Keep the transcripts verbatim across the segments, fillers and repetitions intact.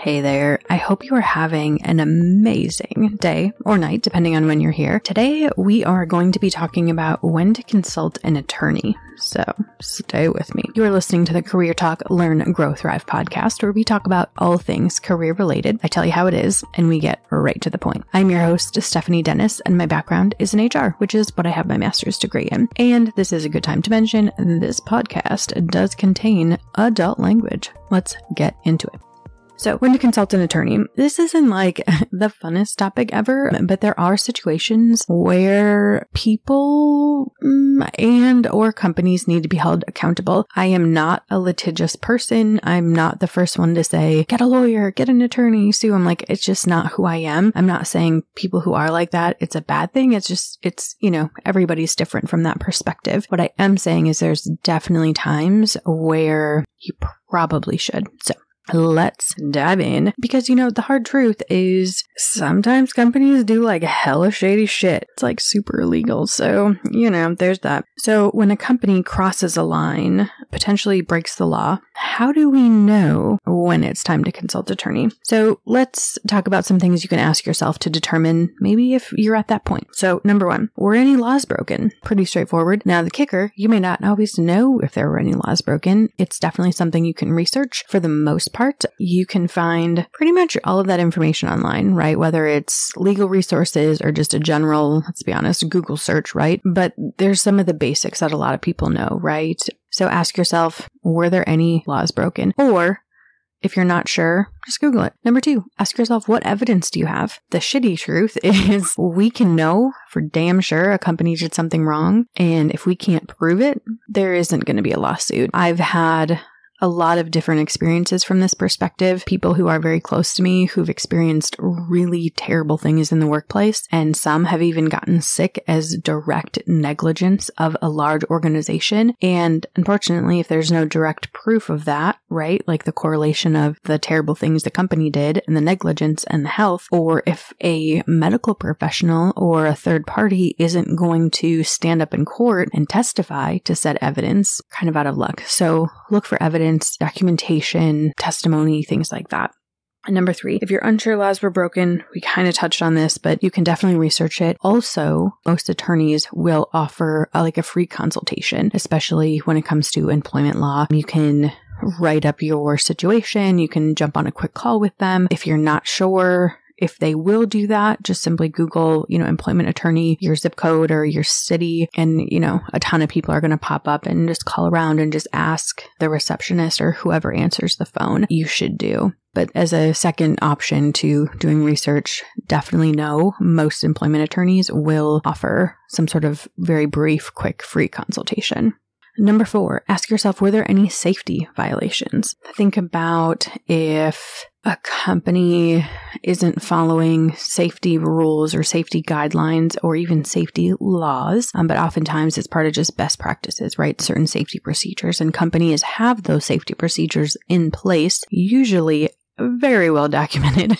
Hey there, I hope you are having an amazing day or night, depending on when you're here. Today, we are going to be talking about when to consult an attorney. So stay with me. You are listening to the Career Talk Learn Grow Thrive podcast, where we talk about all things career related. I tell you how it is, and we get right to the point. I'm your host, Stephanie Dennis, and my background is in H R, which is what I have my master's degree in. And this is a good time to mention this podcast does contain adult language. Let's get into it. So when to consult an attorney. This isn't like the funnest topic ever, but there are situations where people and or companies need to be held accountable. I am not a litigious person. I'm not the first one to say, get a lawyer, get an attorney, sue. I'm like, it's just not who I am. I'm not saying people who are like that, it's a bad thing. It's just, it's, you know, everybody's different from that perspective. What I am saying is there's definitely times where you probably should. So let's dive in, because you know the hard truth is sometimes companies do like hella shady shit. It's like super illegal, so you know there's that. So when a company crosses a line, potentially breaks the law, how do we know when it's time to consult an attorney? So let's talk about some things you can ask yourself to determine maybe if you're at that point. So number one, were any laws broken? Pretty straightforward. Now the kicker, you may not always know if there were any laws broken. It's definitely something you can research. For the most part, Part, you can find pretty much all of that information online, right? Whether it's legal resources or just a general, let's be honest, Google search, right? But there's some of the basics that a lot of people know, right? So ask yourself, were there any laws broken? Or if you're not sure, just Google it. Number two, ask yourself, what evidence do you have? The shitty truth is we can know for damn sure a company did something wrong. And if we can't prove it, there isn't going to be a lawsuit. I've had a lot of different experiences from this perspective. People who are very close to me who've experienced really terrible things in the workplace, and some have even gotten sick as direct negligence of a large organization. And unfortunately, if there's no direct proof of that, right, like the correlation of the terrible things the company did and the negligence and the health, or if a medical professional or a third party isn't going to stand up in court and testify to said evidence, kind of out of luck. So look for evidence, documentation, testimony, things like that. And number three, if you're unsure laws were broken, we kind of touched on this, but you can definitely research it. Also, most attorneys will offer uh, like a free consultation, especially when it comes to employment law. You can write up your situation. You can jump on a quick call with them. If you're not sure if they will do that, just simply Google, you know, employment attorney, your zip code or your city, and, you know, a ton of people are going to pop up, and just call around and just ask the receptionist or whoever answers the phone. You should do. But as a second option to doing research, definitely know most employment attorneys will offer some sort of very brief, quick, free consultation. Number four, ask yourself, were there any safety violations? Think about if a company isn't following safety rules or safety guidelines or even safety laws, um, but oftentimes it's part of just best practices, right? Certain safety procedures, and companies have those safety procedures in place, usually very well documented,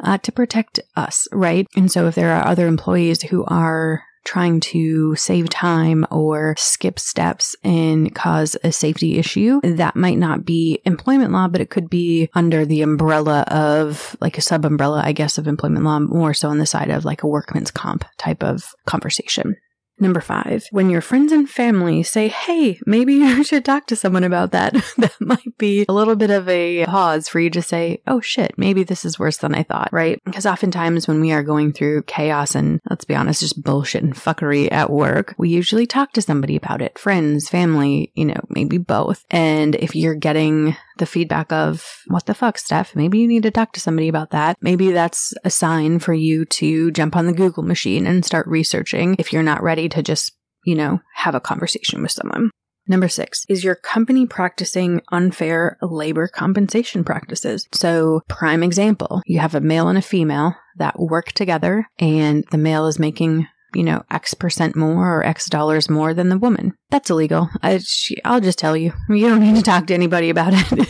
uh, to protect us, right? And so if there are other employees who are trying to save time or skip steps and cause a safety issue, that might not be employment law, but it could be under the umbrella of like a sub umbrella, I guess, of employment law, more so on the side of like a workman's comp type of conversation. Number five, when your friends and family say, hey, maybe you should talk to someone about that, that might be a little bit of a pause for you to say, oh shit, maybe this is worse than I thought, right? Because oftentimes when we are going through chaos and, let's be honest, just bullshit and fuckery at work, we usually talk to somebody about it, friends, family, you know, maybe both. And if you're getting the feedback of, what the fuck, Steph, maybe you need to talk to somebody about that, maybe that's a sign for you to jump on the Google machine and start researching if you're not ready to just, you know, have a conversation with someone. Number six, is your company practicing unfair labor compensation practices? So prime example, you have a male and a female that work together, and the male is making, you know, X percent more or X dollars more than the woman. That's illegal. I, she, I'll just tell you, you don't need to talk to anybody about it.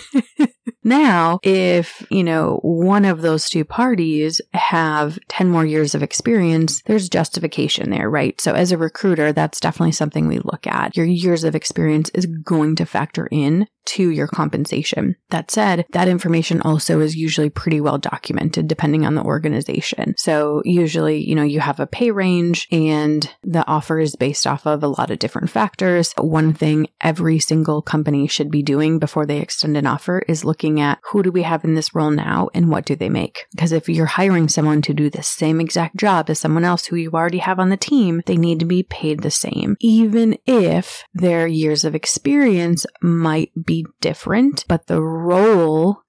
Now, if, you know, one of those two parties have ten more years of experience, there's justification there, right? So as a recruiter, that's definitely something we look at. Your years of experience is going to factor in to your compensation. That said, that information also is usually pretty well documented depending on the organization. So usually, you know, you have a pay range and the offer is based off of a lot of different factors. One thing every single company should be doing before they extend an offer is looking at who do we have in this role now and what do they make? Because if you're hiring someone to do the same exact job as someone else who you already have on the team, they need to be paid the same, even if their years of experience might be different, but the role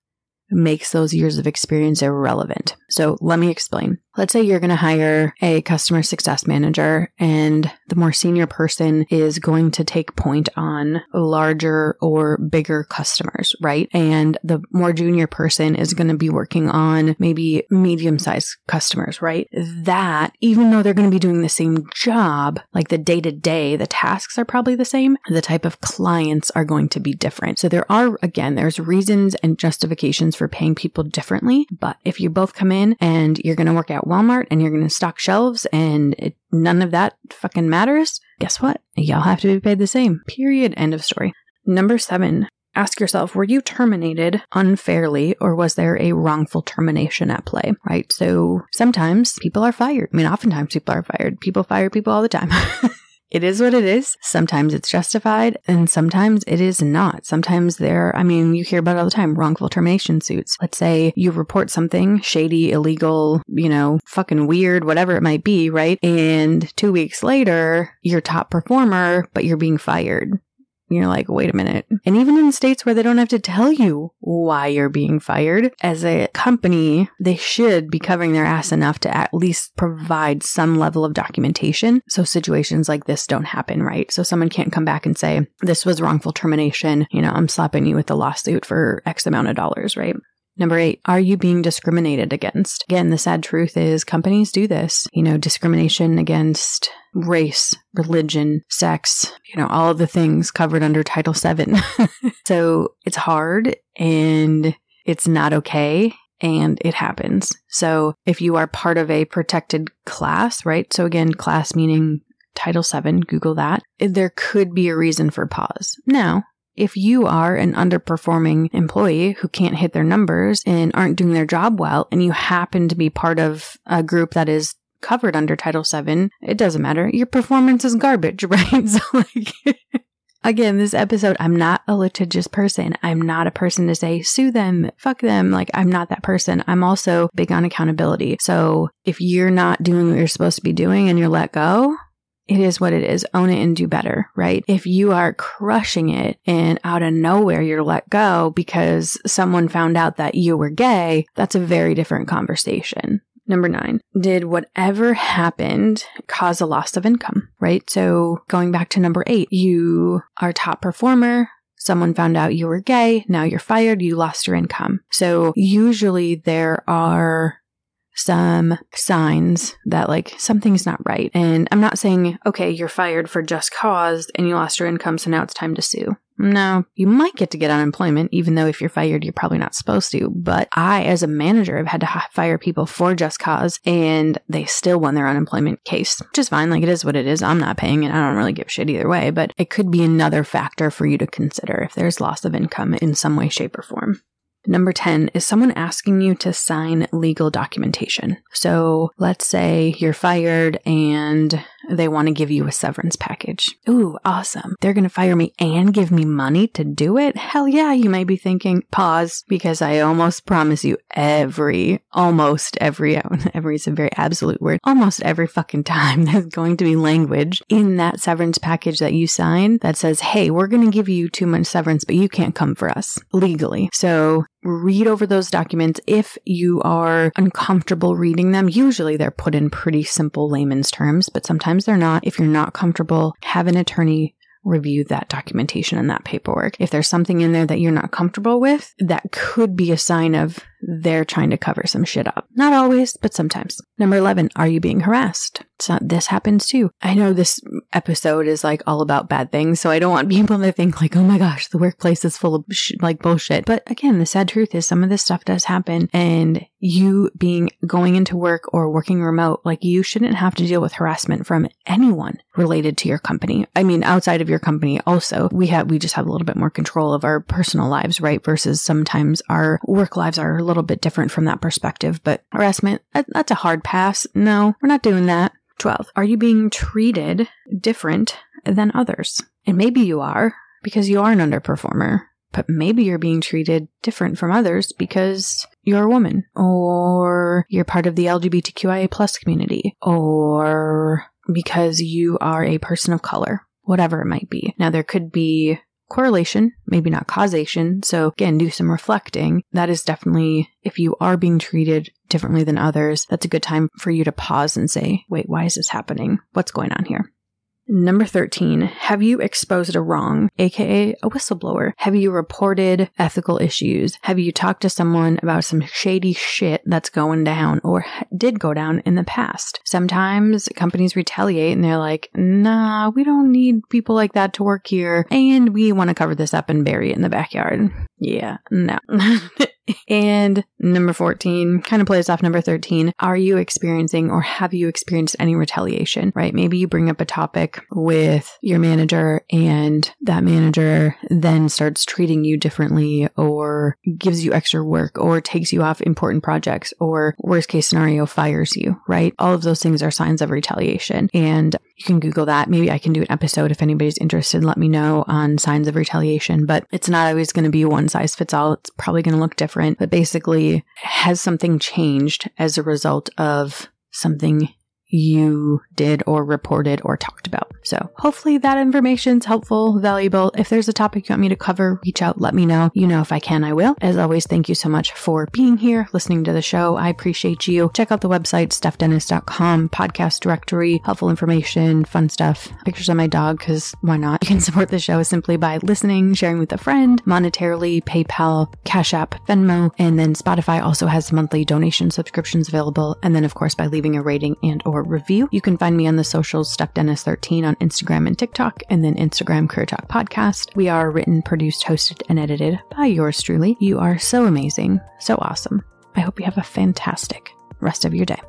makes those years of experience irrelevant. So let me explain. Let's say you're going to hire a customer success manager, and the more senior person is going to take point on larger or bigger customers, right? And the more junior person is going to be working on maybe medium-sized customers, right? That, even though they're going to be doing the same job, like the day-to-day, the tasks are probably the same, the type of clients are going to be different. So there are, again, there's reasons and justifications for paying people differently, but if you both come in and you're going to work at Walmart and you're going to stock shelves and it, none of that fucking matters, guess what? Y'all have to be paid the same. Period. End of story. Number seven, ask yourself, were you terminated unfairly or was there a wrongful termination at play, right? So sometimes people are fired. I mean, oftentimes people are fired. People fire people all the time. It is what it is. Sometimes it's justified and sometimes it is not. Sometimes there, I mean, you hear about it all the time, wrongful termination suits. Let's say you report something shady, illegal, you know, fucking weird, whatever it might be, right? And two weeks later, you're top performer, but you're being fired. You're like, wait a minute. And even in states where they don't have to tell you why you're being fired, as a company, they should be covering their ass enough to at least provide some level of documentation so situations like this don't happen, right? So someone can't come back and say, this was wrongful termination. You know, I'm slapping you with a lawsuit for X amount of dollars, right? Number eight, are you being discriminated against? Again, the sad truth is companies do this. You know, discrimination against race, religion, sex, you know, all of the things covered under Title seven. So it's hard and it's not okay. And it happens. So if you are part of a protected class, right? So again, class meaning Title seven, Google that. There could be a reason for pause. Now, if you are an underperforming employee who can't hit their numbers and aren't doing their job well, and you happen to be part of a group that is covered under Title seven, it doesn't matter. Your performance is garbage, right? So like, again, this episode, I'm not a litigious person. I'm not a person to say, sue them, fuck them. Like, I'm not that person. I'm also big on accountability. So if you're not doing what you're supposed to be doing and you're let go, it is what it is. Own it and do better, right? If you are crushing it and out of nowhere you're let go because someone found out that you were gay, that's a very different conversation. Number nine, did whatever happened cause a loss of income, right? So going back to number eight, you are top performer. Someone found out you were gay. Now you're fired. You lost your income. So usually there are some signs that like something's not right. And I'm not saying, okay, you're fired for just cause and you lost your income, so now it's time to sue. No, you might get to get unemployment, even though if you're fired, you're probably not supposed to. But I, as a manager, have had to fire people for just cause and they still won their unemployment case, which is fine. Like, it is what it is. I'm not paying and I don't really give a shit either way, but it could be another factor for you to consider if there's loss of income in some way, shape, or form. Number ten, is someone asking you to sign legal documentation? So let's say you're fired and they want to give you a severance package. Ooh, awesome. They're going to fire me and give me money to do it? Hell yeah, you may be thinking, pause, because I almost promise you every, almost every, every is a very absolute word, almost every fucking time there's going to be language in that severance package that you sign that says, hey, we're going to give you two months severance, but you can't come for us legally. So read over those documents. If you are uncomfortable reading them, usually they're put in pretty simple layman's terms, but sometimes they're not. If you're not comfortable, have an attorney review that documentation and that paperwork. If there's something in there that you're not comfortable with, that could be a sign of they're trying to cover some shit up. Not always, but sometimes. Number eleven, are you being harassed? So this happens too. I know this episode is like all about bad things, so I don't want people to think like, oh my gosh, the workplace is full of sh- like bullshit. But again, the sad truth is some of this stuff does happen, and you being going into work or working remote, like you shouldn't have to deal with harassment from anyone related to your company. I mean, outside of your company also, we have, we just have a little bit more control of our personal lives, right? Versus sometimes our work lives are a little bit different from that perspective. But harassment, that's a hard pass. No, we're not doing that. twelve. Are you being treated different than others? And maybe you are because you are an underperformer, but maybe you're being treated different from others because you're a woman, or you're part of the L G B T Q I A plus community, or because you are a person of color, whatever it might be. Now, there could be correlation, maybe not causation. So again, do some reflecting. That is definitely, if you are being treated differently than others, that's a good time for you to pause and say, wait, why is this happening? What's going on here? Number thirteen, have you exposed a wrong, aka a whistleblower? Have you reported ethical issues? Have you talked to someone about some shady shit that's going down or did go down in the past? Sometimes companies retaliate and they're like, nah, we don't need people like that to work here, and we want to cover this up and bury it in the backyard. Yeah, no. And number fourteen kind of plays off number thirteen. Are you experiencing or have you experienced any retaliation, right? Maybe you bring up a topic with your manager and that manager then starts treating you differently or gives you extra work or takes you off important projects or worst case scenario fires you, right? All of those things are signs of retaliation. And you can Google that. Maybe I can do an episode if anybody's interested. Let me know on signs of retaliation, but it's not always going to be one size fits all. It's probably going to look different. But basically, has something changed as a result of something you did or reported or talked about? So hopefully that information's helpful, valuable. If there's a topic you want me to cover, reach out, let me know. You know, if I can, I will. As always, thank you so much for being here, listening to the show. I appreciate you. Check out the website, steph dennis dot com, podcast directory, helpful information, fun stuff, pictures of my dog, because why not? You can support the show simply by listening, sharing with a friend, monetarily, PayPal, Cash App, Venmo, and then Spotify also has monthly donation subscriptions available. And then of course, by leaving a rating and or review. You can find me on the socials, steph dennis thirteen on Instagram and TikTok, and then Instagram Career Talk Podcast. We are written, produced, hosted, and edited by yours truly. You are so amazing, so awesome. I hope you have a fantastic rest of your day.